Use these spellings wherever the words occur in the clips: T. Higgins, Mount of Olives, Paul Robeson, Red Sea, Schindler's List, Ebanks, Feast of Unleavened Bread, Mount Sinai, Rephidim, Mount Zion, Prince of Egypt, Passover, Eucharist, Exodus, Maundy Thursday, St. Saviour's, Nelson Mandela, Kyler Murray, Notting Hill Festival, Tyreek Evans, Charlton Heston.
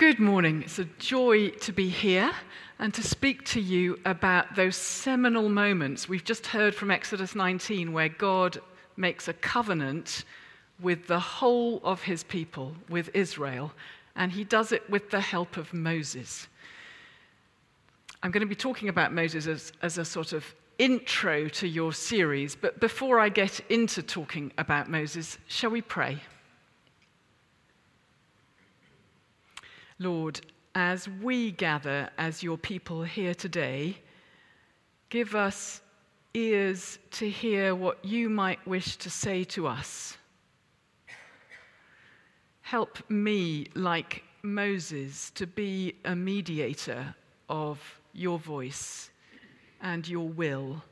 Good morning. It's a joy to be here and to speak to you about those seminal moments. We've just heard from Exodus 19 where God makes a covenant with the whole of his people, with Israel, and he does it with the help of Moses. I'm going to be talking about Moses as a sort of intro to your series, but before I get into talking about Moses, shall we pray? Lord, as we gather as your people here today, give us ears to hear what you might wish to say to us. Help me, like Moses, to be a mediator of your voice and your will.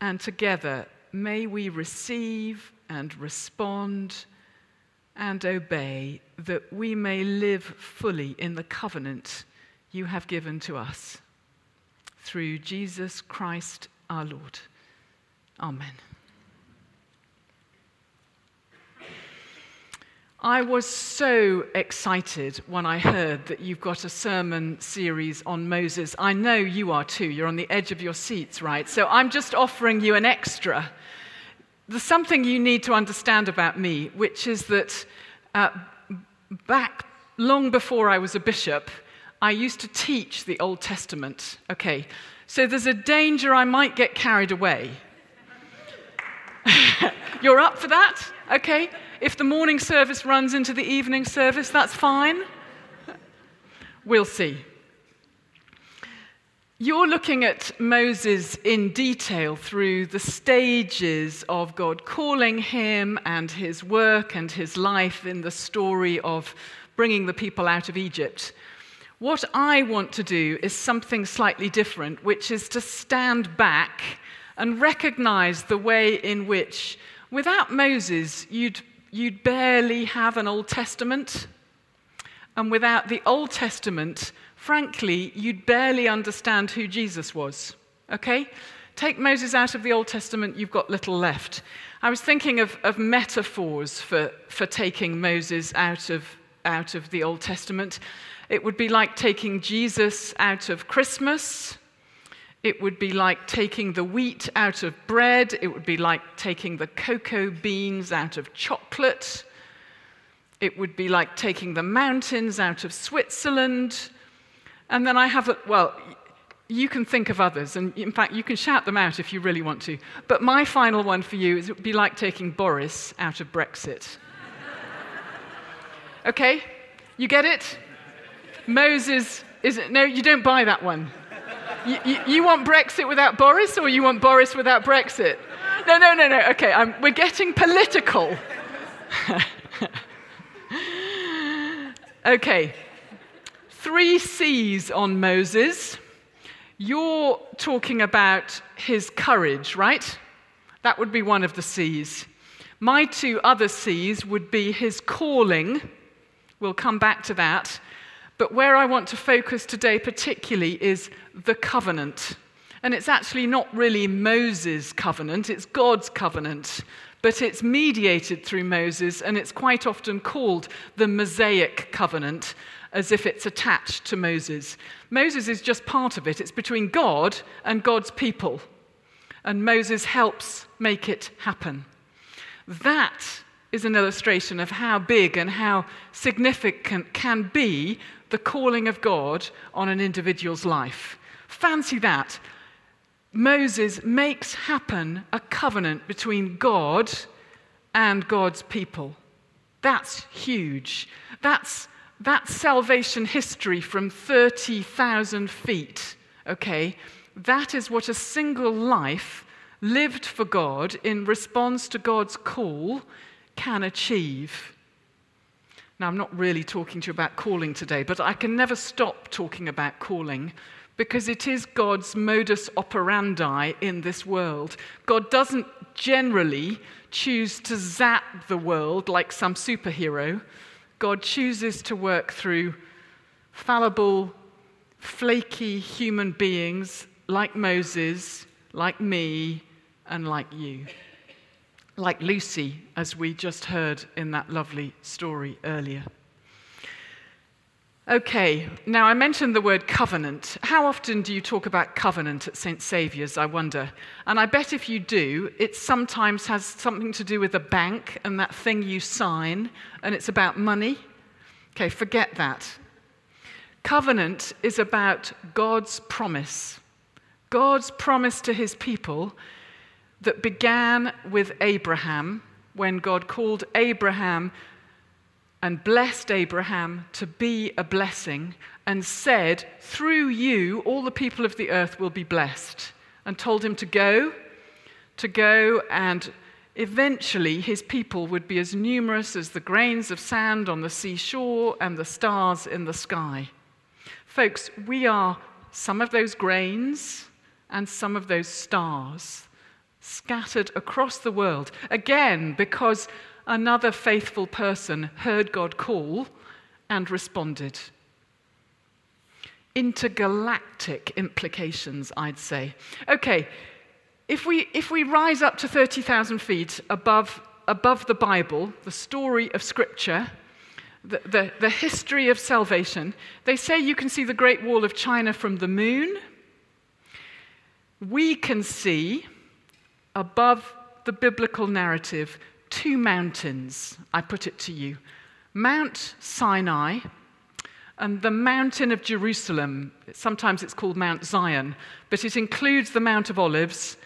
And together, may we receive and respond and obey, that we may live fully in the covenant you have given to us. Through Jesus Christ our Lord. Amen. I was so excited when I heard that you've got a sermon series on Moses. I know you are too. You're on the edge of your seats, right? So I'm just offering you an extra. There's something you need to understand about me, which is that back long before I was a bishop, I used to teach the Old Testament. Okay, so there's a danger I might get carried away. You're up for that? Okay, if the morning service runs into the evening service, that's fine. We'll see. You're looking at Moses in detail through the stages of God calling him and his work and his life in the story of bringing the people out of Egypt. What I want to do is something slightly different, which is to stand back and recognize the way in which, without Moses, you'd barely have an Old Testament. And without the Old Testament, frankly, you'd barely understand who Jesus was, okay? Take Moses out of the Old Testament, you've got little left. I was thinking of metaphors for taking Moses out of the Old Testament. It would be like taking Jesus out of Christmas. It would be like taking the wheat out of bread. It would be like taking the cocoa beans out of chocolate. It would be like taking the mountains out of Switzerland. And then I have you can think of others, and in fact, you can shout them out if you really want to. But my final one for you is it would be like taking Boris out of Brexit. Okay? You get it? Moses isn't. No, you don't buy that one. You want Brexit without Boris, or you want Boris without Brexit? No. Okay, we're getting political. Okay. 3 C's on Moses. You're talking about his courage, right? That would be one of the C's. My 2 other C's would be his calling. We'll come back to that. But where I want to focus today particularly is the covenant. And it's actually not really Moses' covenant, it's God's covenant. But it's mediated through Moses, and it's quite often called the Mosaic covenant, as if it's attached to Moses. Moses is just part of it. It's between God and God's people. And Moses helps make it happen. That is an illustration of how big and how significant can be the calling of God on an individual's life. Fancy that. Moses makes happen a covenant between God and God's people. That's huge. That's salvation history from 30,000 feet, okay? That is what a single life lived for God in response to God's call can achieve. Now, I'm not really talking to you about calling today, but I can never stop talking about calling because it is God's modus operandi in this world. God doesn't generally choose to zap the world like some superhero. God chooses to work through fallible, flaky human beings like Moses, like me, and like you. Like Lucy, as we just heard in that lovely story earlier. Okay, now I mentioned the word covenant. How often do you talk about covenant at St. Saviour's, I wonder? And I bet if you do, it sometimes has something to do with a bank and that thing you sign, and it's about money. Okay, forget that. Covenant is about God's promise to his people that began with Abraham, when God called Abraham and blessed Abraham to be a blessing and said, through you, all the people of the earth will be blessed, and told him to go, and eventually his people would be as numerous as the grains of sand on the seashore and the stars in the sky. Folks, we are some of those grains and some of those stars scattered across the world, again, because another faithful person heard God call and responded. Intergalactic implications, I'd say. Okay, if we rise up to 30,000 feet above the Bible, the story of Scripture, the history of salvation, they say you can see the Great Wall of China from the moon. We can see, above the biblical narrative, two mountains, I put it to you. Mount Sinai and the mountain of Jerusalem. Sometimes it's called Mount Zion, but it includes the Mount of Olives,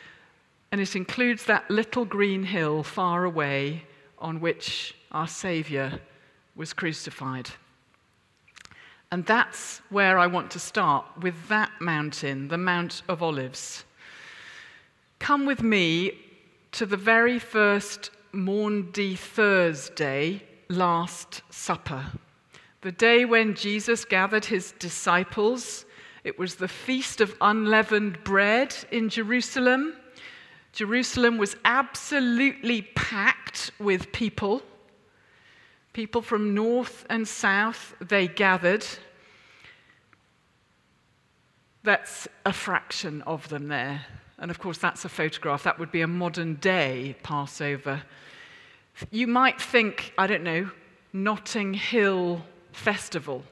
and it includes that little green hill far away on which our Saviour was crucified. And that's where I want to start, with that mountain, the Mount of Olives. Come with me to the very first Maundy Thursday, Last Supper, the day when Jesus gathered his disciples. It was the Feast of Unleavened Bread in Jerusalem. Jerusalem was absolutely packed with people. People from north and south, they gathered. That's a fraction of them there. And of course, that's a photograph. That would be a modern day Passover. You might think, I don't know, Notting Hill Festival.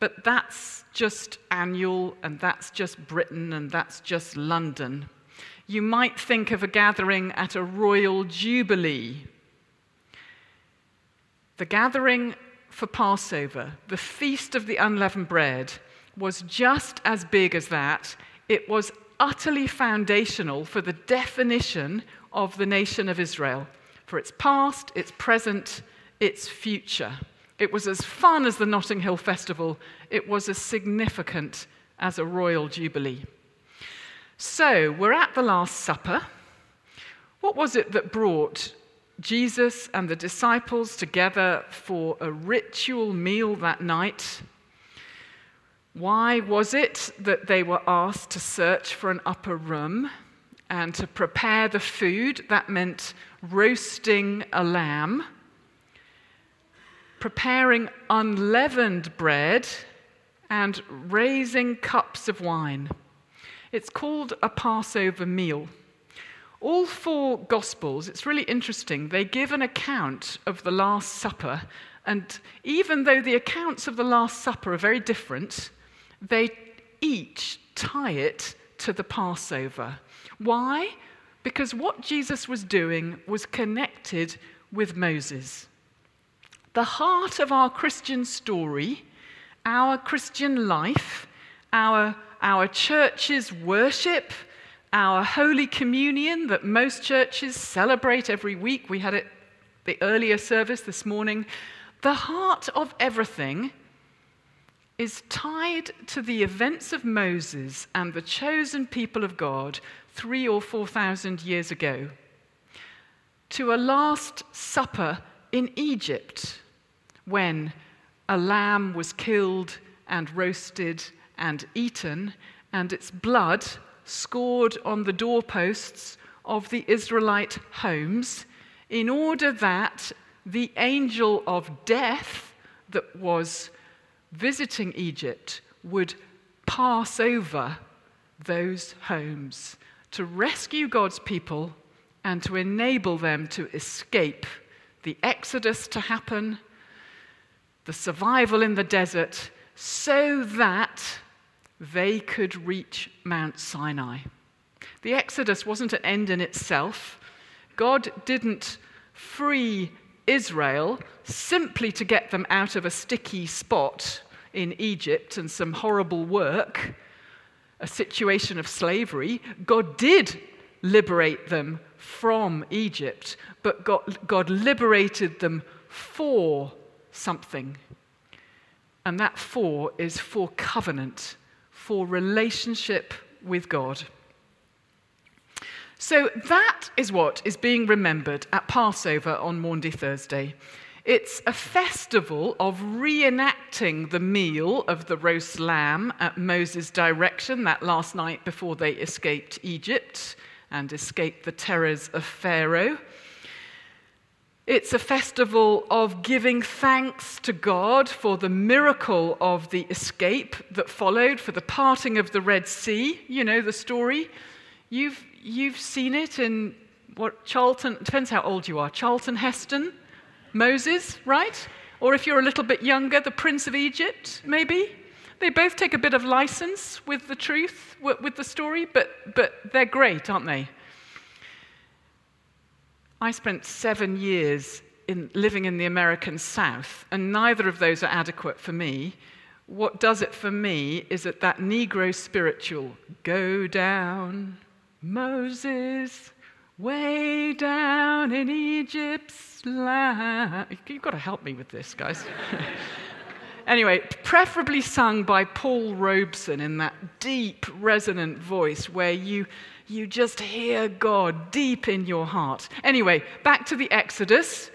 But that's just annual, and that's just Britain, and that's just London. You might think of a gathering at a royal jubilee. The gathering for Passover, the Feast of the Unleavened Bread, was just as big as that. It was utterly foundational for the definition of the nation of Israel, for its past, its present, its future. It was as fun as the Notting Hill Festival. It was as significant as a royal jubilee. So, we're at the Last Supper. What was it that brought Jesus and the disciples together for a ritual meal that night? Why was it that they were asked to search for an upper room and to prepare the food? That meant roasting a lamb, preparing unleavened bread, and raising cups of wine. It's called a Passover meal. All four Gospels, it's really interesting, they give an account of the Last Supper, and even though the accounts of the Last Supper are very different, they each tie it to the Passover. Why? Because what Jesus was doing was connected with Moses. The heart of our Christian story, our Christian life, our church's worship, our Holy Communion that most churches celebrate every week. We had it the earlier service this morning. The heart of everything is tied to the events of Moses and the chosen people of God 3,000 or 4,000 years ago, to a Last Supper in Egypt, when a lamb was killed and roasted and eaten, and its blood scored on the doorposts of the Israelite homes, in order that the angel of death that was visiting Egypt would pass over those homes to rescue God's people and to enable them to escape the Exodus to happen, the survival in the desert, so that they could reach Mount Sinai. The Exodus wasn't an end in itself. God didn't free Israel simply to get them out of a sticky spot in Egypt and some horrible work, a situation of slavery. God did liberate them from Egypt, but God liberated them for something. And that for is for covenant, for relationship with God. So that is what is being remembered at Passover on Maundy Thursday. It's a festival of reenacting the meal of the roast lamb at Moses' direction that last night before they escaped Egypt and escaped the terrors of Pharaoh. It's a festival of giving thanks to God for the miracle of the escape that followed, for the parting of the Red Sea. You know the story. You've seen it in what Charlton, depends how old you are, Charlton Heston, Moses, right? Or if you're a little bit younger, the Prince of Egypt, maybe. They both take a bit of license with the truth, with the story, but they're great, aren't they? I spent 7 years living in the American South, and neither of those are adequate for me. What does it for me is that Negro spiritual, go down, Moses, way down in Egypt's land. You've got to help me with this, guys. Anyway, preferably sung by Paul Robeson in that deep, resonant voice where you just hear God deep in your heart. Anyway, back to the Exodus.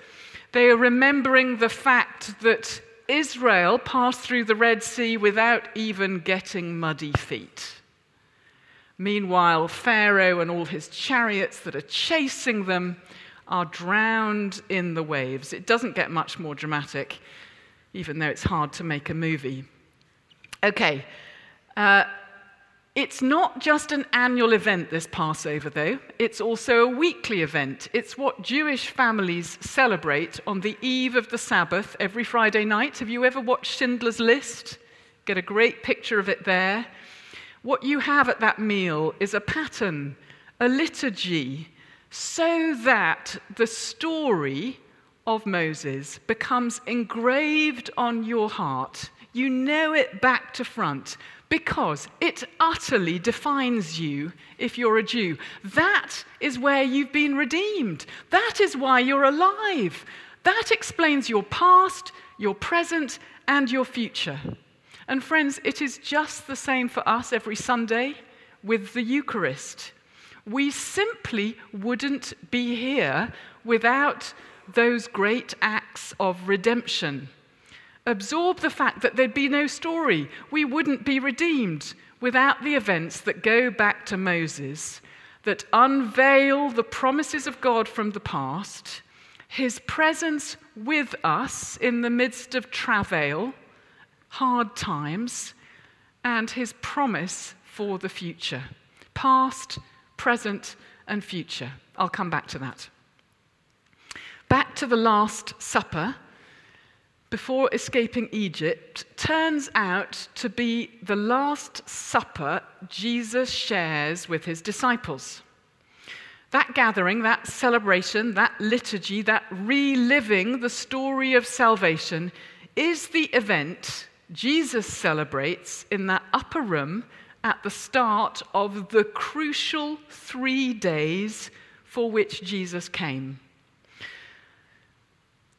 They are remembering the fact that Israel passed through the Red Sea without even getting muddy feet. Meanwhile, Pharaoh and all his chariots that are chasing them are drowned in the waves. It doesn't get much more dramatic, even though it's hard to make a movie. Okay, it's not just an annual event, this Passover, though. It's also a weekly event. It's what Jewish families celebrate on the eve of the Sabbath every Friday night. Have you ever watched Schindler's List? Get a great picture of it there. What you have at that meal is a pattern, a liturgy, so that the story of Moses becomes engraved on your heart. You know it back to front because it utterly defines you if you're a Jew. That is where you've been redeemed. That is why you're alive. That explains your past, your present, and your future. And friends, it is just the same for us every Sunday with the Eucharist. We simply wouldn't be here without those great acts of redemption. Absorb the fact that there'd be no story. We wouldn't be redeemed without the events that go back to Moses, that unveil the promises of God from the past, his presence with us in the midst of travail, hard times, and his promise for the future. Past, present, and future. I'll come back to that. Back to the Last Supper, before escaping Egypt, turns out to be the Last Supper Jesus shares with his disciples. That gathering, that celebration, that liturgy, that reliving the story of salvation is the event Jesus celebrates in that upper room at the start of the crucial 3 days for which Jesus came.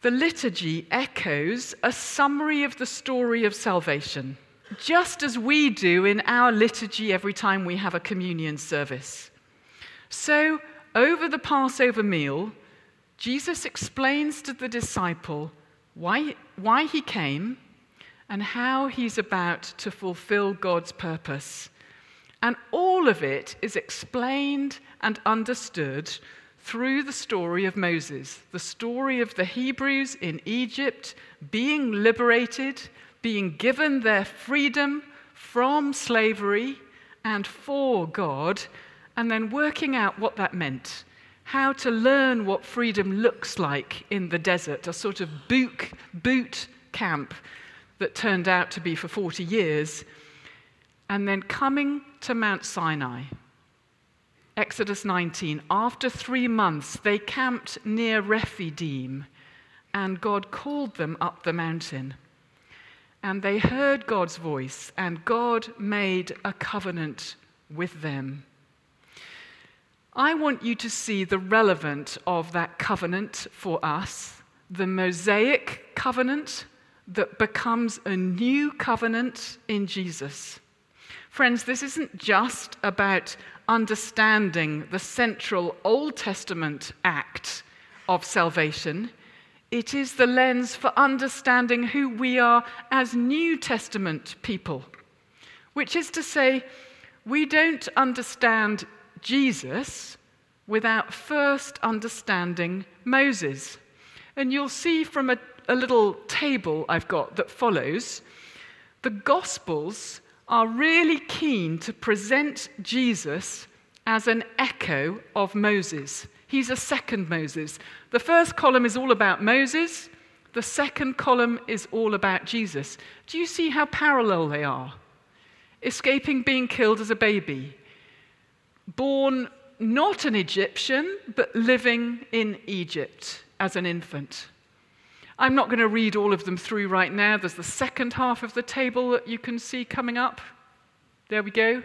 The liturgy echoes a summary of the story of salvation, just as we do in our liturgy every time we have a communion service. So, over the Passover meal, Jesus explains to the disciple why he came, and how he's about to fulfill God's purpose. And all of it is explained and understood through the story of Moses, the story of the Hebrews in Egypt being liberated, being given their freedom from slavery and for God, and then working out what that meant. How to learn what freedom looks like in the desert, a sort of boot camp. that turned out to be for 40 years, and then coming to Mount Sinai. Exodus 19, after 3 months, they camped near Rephidim, and God called them up the mountain. And they heard God's voice, and God made a covenant with them. I want you to see the relevance of that covenant for us, the Mosaic covenant that becomes a new covenant in Jesus. Friends, this isn't just about understanding the central Old Testament act of salvation. It is the lens for understanding who we are as New Testament people, which is to say, we don't understand Jesus without first understanding Moses. And you'll see from a little table I've got that follows, the Gospels are really keen to present Jesus as an echo of Moses. He's a second Moses. The first column is all about Moses. The second column is all about Jesus. Do you see how parallel they are? Escaping being killed as a baby. Born not an Egyptian, but living in Egypt as an infant. I'm not going to read all of them through right now. There's the second half of the table that you can see coming up. There we go.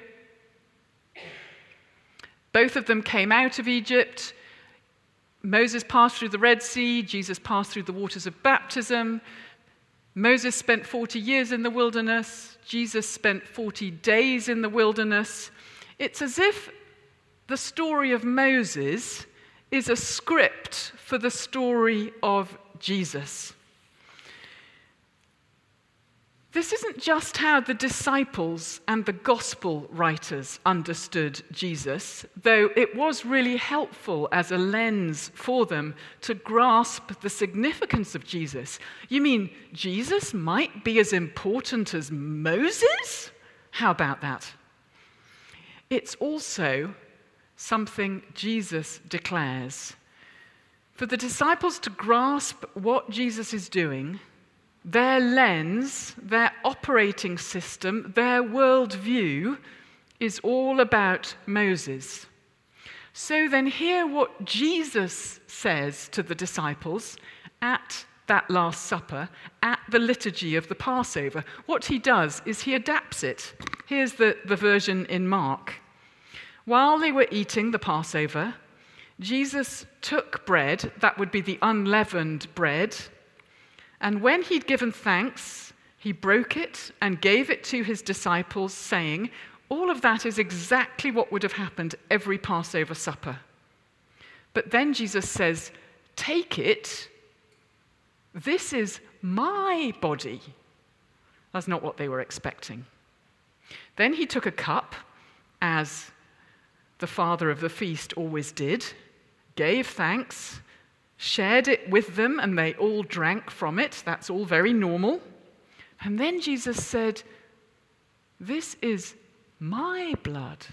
Both of them came out of Egypt. Moses passed through the Red Sea. Jesus passed through the waters of baptism. Moses spent 40 years in the wilderness. Jesus spent 40 days in the wilderness. It's as if the story of Moses is a script for the story of Jesus. This isn't just how the disciples and the gospel writers understood Jesus, though it was really helpful as a lens for them to grasp the significance of Jesus. You mean Jesus might be as important as Moses? How about that? It's also something Jesus declares. For the disciples to grasp what Jesus is doing, their lens, their operating system, their worldview is all about Moses. So then hear what Jesus says to the disciples at that Last Supper, at the liturgy of the Passover. What he does is he adapts it. Here's the version in Mark. While they were eating the Passover, Jesus took bread, that would be the unleavened bread, and when he'd given thanks, he broke it and gave it to his disciples, saying, all of that is exactly what would have happened every Passover supper. But then Jesus says, take it. This is my body. That's not what they were expecting. Then he took a cup, as the father of the feast always did, gave thanks, shared it with them, and they all drank from it. That's all very normal. And then Jesus said, this is my blood.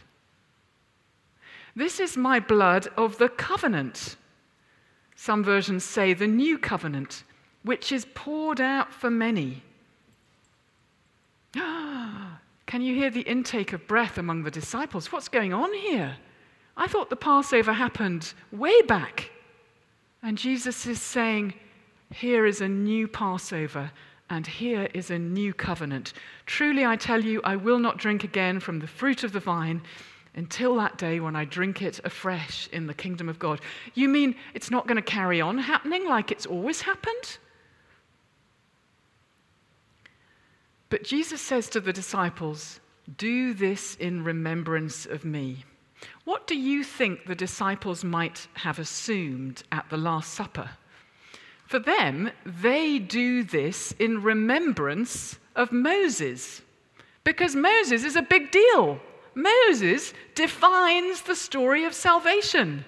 This is my blood of the covenant. Some versions say the new covenant, which is poured out for many. Can you hear the intake of breath among the disciples? What's going on here? I thought the Passover happened way back. And Jesus is saying, here is a new Passover, and here is a new covenant. Truly, I tell you, I will not drink again from the fruit of the vine until that day when I drink it afresh in the kingdom of God. You mean it's not going to carry on happening like it's always happened? But Jesus says to the disciples, do this in remembrance of me. What do you think the disciples might have assumed at the Last Supper? For them, they do this in remembrance of Moses, because Moses is a big deal. Moses defines the story of salvation.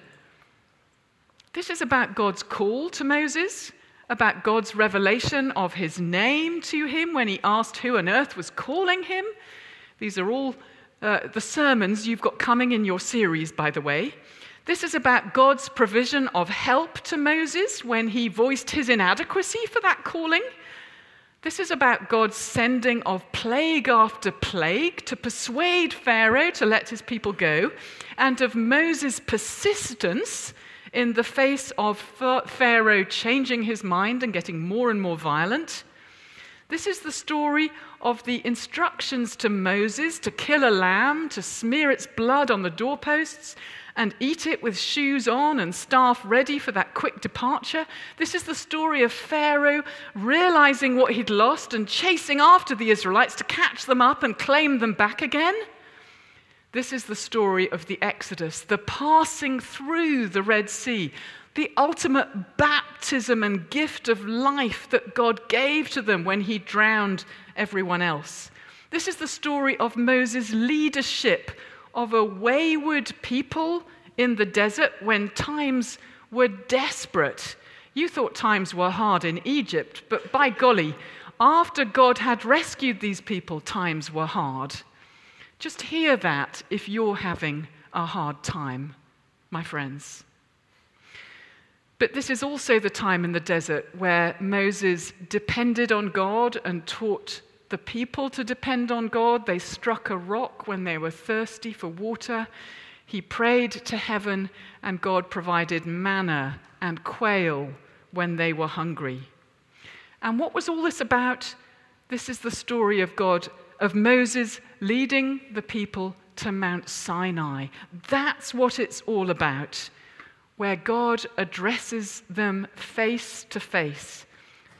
This is about God's call to Moses, about God's revelation of his name to him when he asked who on earth was calling him. These are all the sermons you've got coming in your series, by the way. This is about God's provision of help to Moses when he voiced his inadequacy for that calling. This is about God's sending of plague after plague to persuade Pharaoh to let his people go, and of Moses' persistence in the face of Pharaoh changing his mind and getting more and more violent. This is the story of the instructions to Moses to kill a lamb, to smear its blood on the doorposts, and eat it with shoes on and staff ready for that quick departure. This is the story of Pharaoh realizing what he'd lost and chasing after the Israelites to catch them up and claim them back again. This is the story of the Exodus, the passing through the Red Sea, the ultimate baptism and gift of life that God gave to them when he drowned everyone else. This is the story of Moses' leadership of a wayward people in the desert when times were desperate. You thought times were hard in Egypt, but by golly, after God had rescued these people, times were hard. Just hear that if you're having a hard time, my friends. But this is also the time in the desert where Moses depended on God and taught the people to depend on God. They struck a rock when they were thirsty for water. He prayed to heaven, and God provided manna and quail when they were hungry. And what was all this about? This is the story of God, of Moses leading the people to Mount Sinai. That's what it's all about, where God addresses them face to face,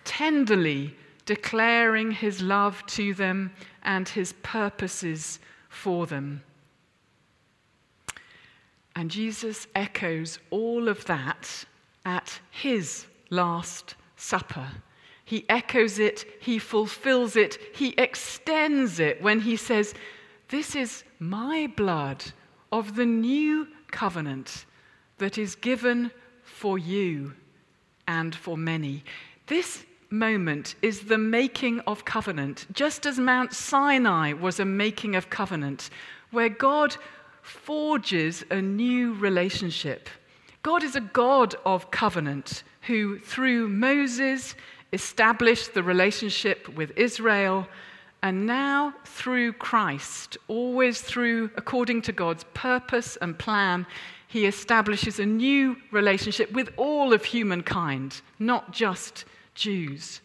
tenderly declaring his love to them and his purposes for them. And Jesus echoes all of that at his Last Supper. He echoes it, he fulfills it, he extends it when he says, "This is my blood of the new covenant that is given for you and for many." This moment is the making of covenant, just as Mount Sinai was a making of covenant, where God forges a new relationship. God is a God of covenant who, through Moses, established the relationship with Israel, and now through Christ, always through, according to God's purpose and plan, he establishes a new relationship with all of humankind, not just Jews.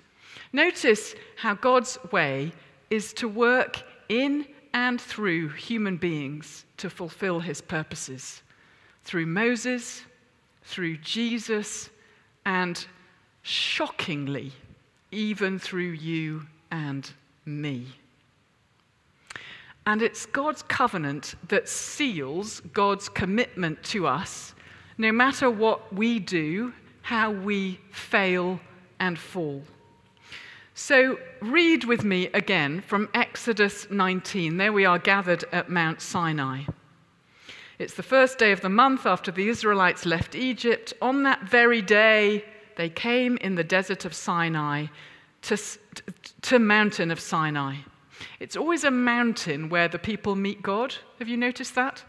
Notice how God's way is to work in and through human beings to fulfill his purposes, through Moses, through Jesus, and shockingly, even through you and me. And it's God's covenant that seals God's commitment to us, no matter what we do, how we fail and fall. So read with me again from Exodus 19. There we are gathered at Mount Sinai. It's the first day of the month after the Israelites left Egypt. On that very day, they came in the desert of Sinai to mountain of Sinai. It's always a mountain where the people meet God. Have you noticed that?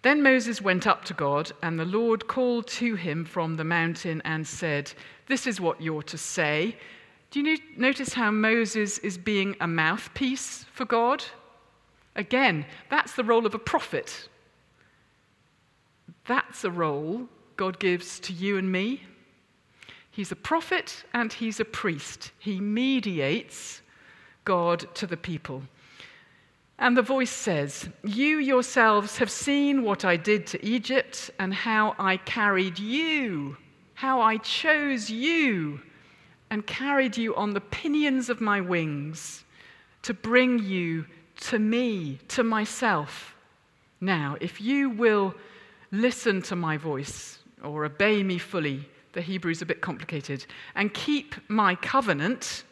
Then Moses went up to God, and the Lord called to him from the mountain and said, "This is what you're to say." Do you notice how Moses is being a mouthpiece for God? Again, that's the role of a prophet. That's a role God gives to you and me. He's a prophet and he's a priest. He mediates God to the people. And the voice says, "You yourselves have seen what I did to Egypt and how I carried you, how I chose you and carried you on the pinions of my wings to bring you to me, to myself. Now, if you will listen to my voice or obey me fully," the Hebrew's a bit complicated, "and keep my covenant,"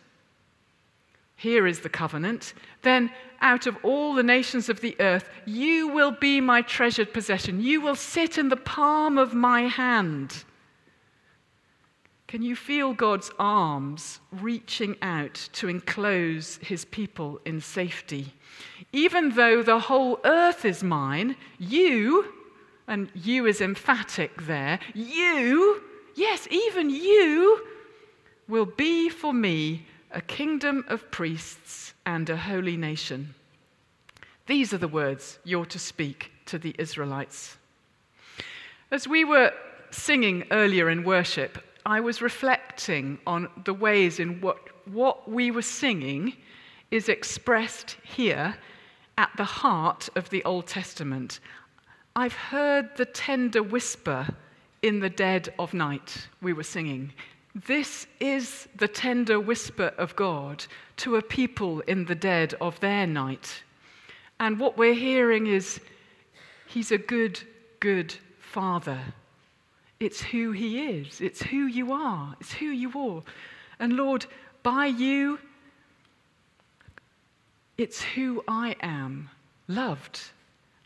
here is the covenant, "then out of all the nations of the earth, you will be my treasured possession. You will sit in the palm of my hand." Can you feel God's arms reaching out to enclose his people in safety? Even though the whole earth is mine, you, and you is emphatic there, you, yes, even you will be for me a kingdom of priests and a holy nation. These are the words you're to speak to the Israelites." As we were singing earlier in worship, I was reflecting on the ways in what we were singing is expressed here at the heart of the Old Testament. "I've heard the tender whisper in the dead of night," we were singing. This is the tender whisper of God to a people in the dead of their night. And what we're hearing is, he's a good, good Father. It's who he is. It's who you are. It's who you are. And Lord, by you, it's who I am, loved.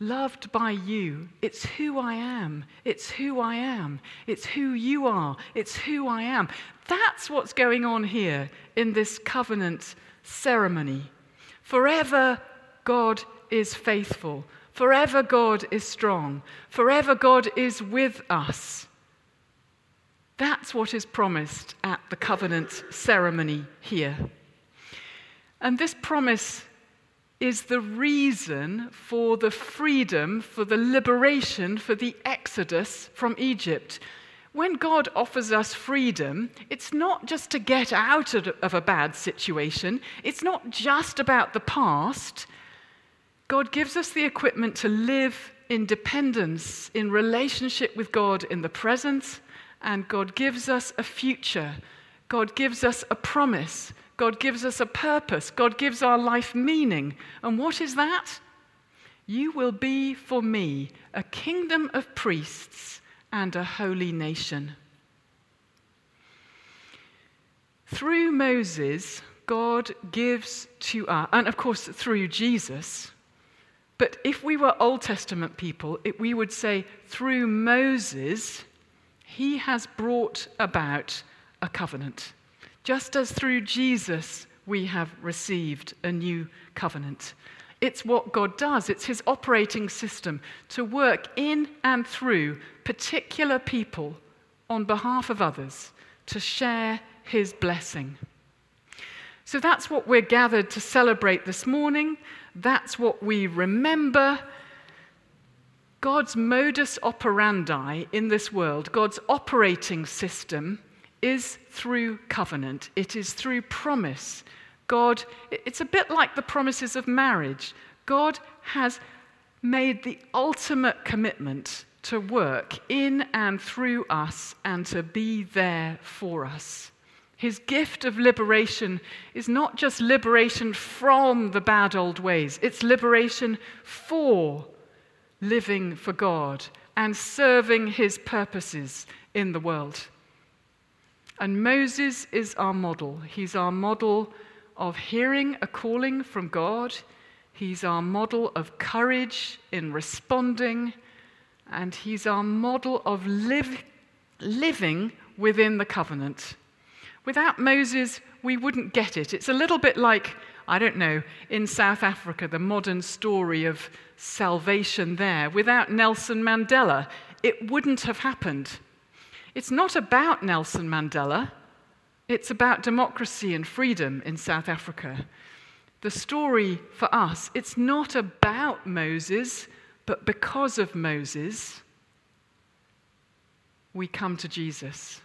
Loved by you. It's who I am. It's who I am. It's who you are. It's who I am. That's what's going on here in this covenant ceremony. Forever God is faithful. Forever God is strong. Forever God is with us. That's what is promised at the covenant ceremony here. And this promise is the reason for the freedom, for the liberation, for the exodus from Egypt. When God offers us freedom, it's not just to get out of a bad situation. It's not just about the past. God gives us the equipment to live in dependence, in relationship with God in the present, and God gives us a future. God gives us a promise. God gives us a purpose. God gives our life meaning. And what is that? "You will be for me a kingdom of priests and a holy nation." Through Moses, God gives to us, and of course through Jesus, but if we were Old Testament people, we would say through Moses, he has brought about a covenant. Just as through Jesus we have received a new covenant. It's what God does. It's his operating system to work in and through particular people on behalf of others to share his blessing. So that's what we're gathered to celebrate this morning. That's what we remember. God's modus operandi in this world, God's operating system, is through covenant. It is through promise. God, it's a bit like the promises of marriage. God has made the ultimate commitment to work in and through us and to be there for us. His gift of liberation is not just liberation from the bad old ways. It's liberation for living for God and serving his purposes in the world. And Moses is our model. He's our model of hearing a calling from God. He's our model of courage in responding. And he's our model of living within the covenant. Without Moses, we wouldn't get it. It's a little bit like, I don't know, in South Africa, the modern story of salvation there. Without Nelson Mandela, it wouldn't have happened. It's not about Nelson Mandela. It's about democracy and freedom in South Africa. The story for us, it's not about Moses, but because of Moses, we come to Jesus.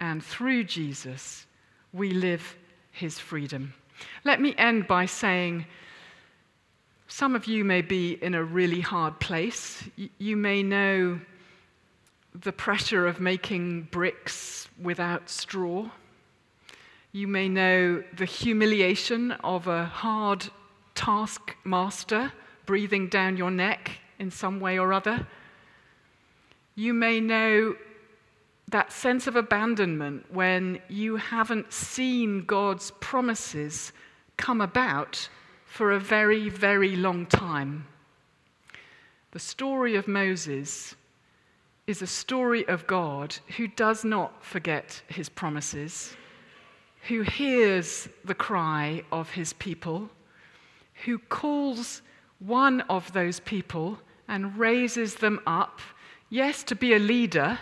And through Jesus, we live his freedom. Let me end by saying, some of you may be in a really hard place. You may know the pressure of making bricks without straw. You may know the humiliation of a hard taskmaster breathing down your neck in some way or other. You may know that sense of abandonment when you haven't seen God's promises come about for a very, very long time. The story of Moses is a story of God who does not forget his promises, who hears the cry of his people, who calls one of those people and raises them up, yes, to be a leader,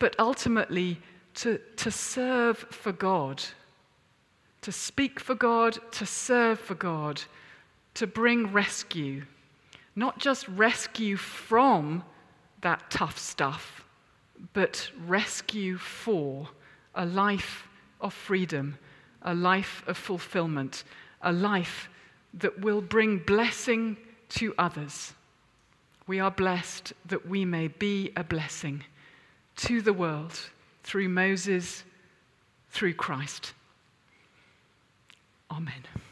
but ultimately to serve for God, to speak for God, to serve for God, to bring rescue. Not just rescue from that tough stuff, but rescue for a life of freedom, a life of fulfillment, a life that will bring blessing to others. We are blessed that we may be a blessing to the world through Moses, through Christ. Amen.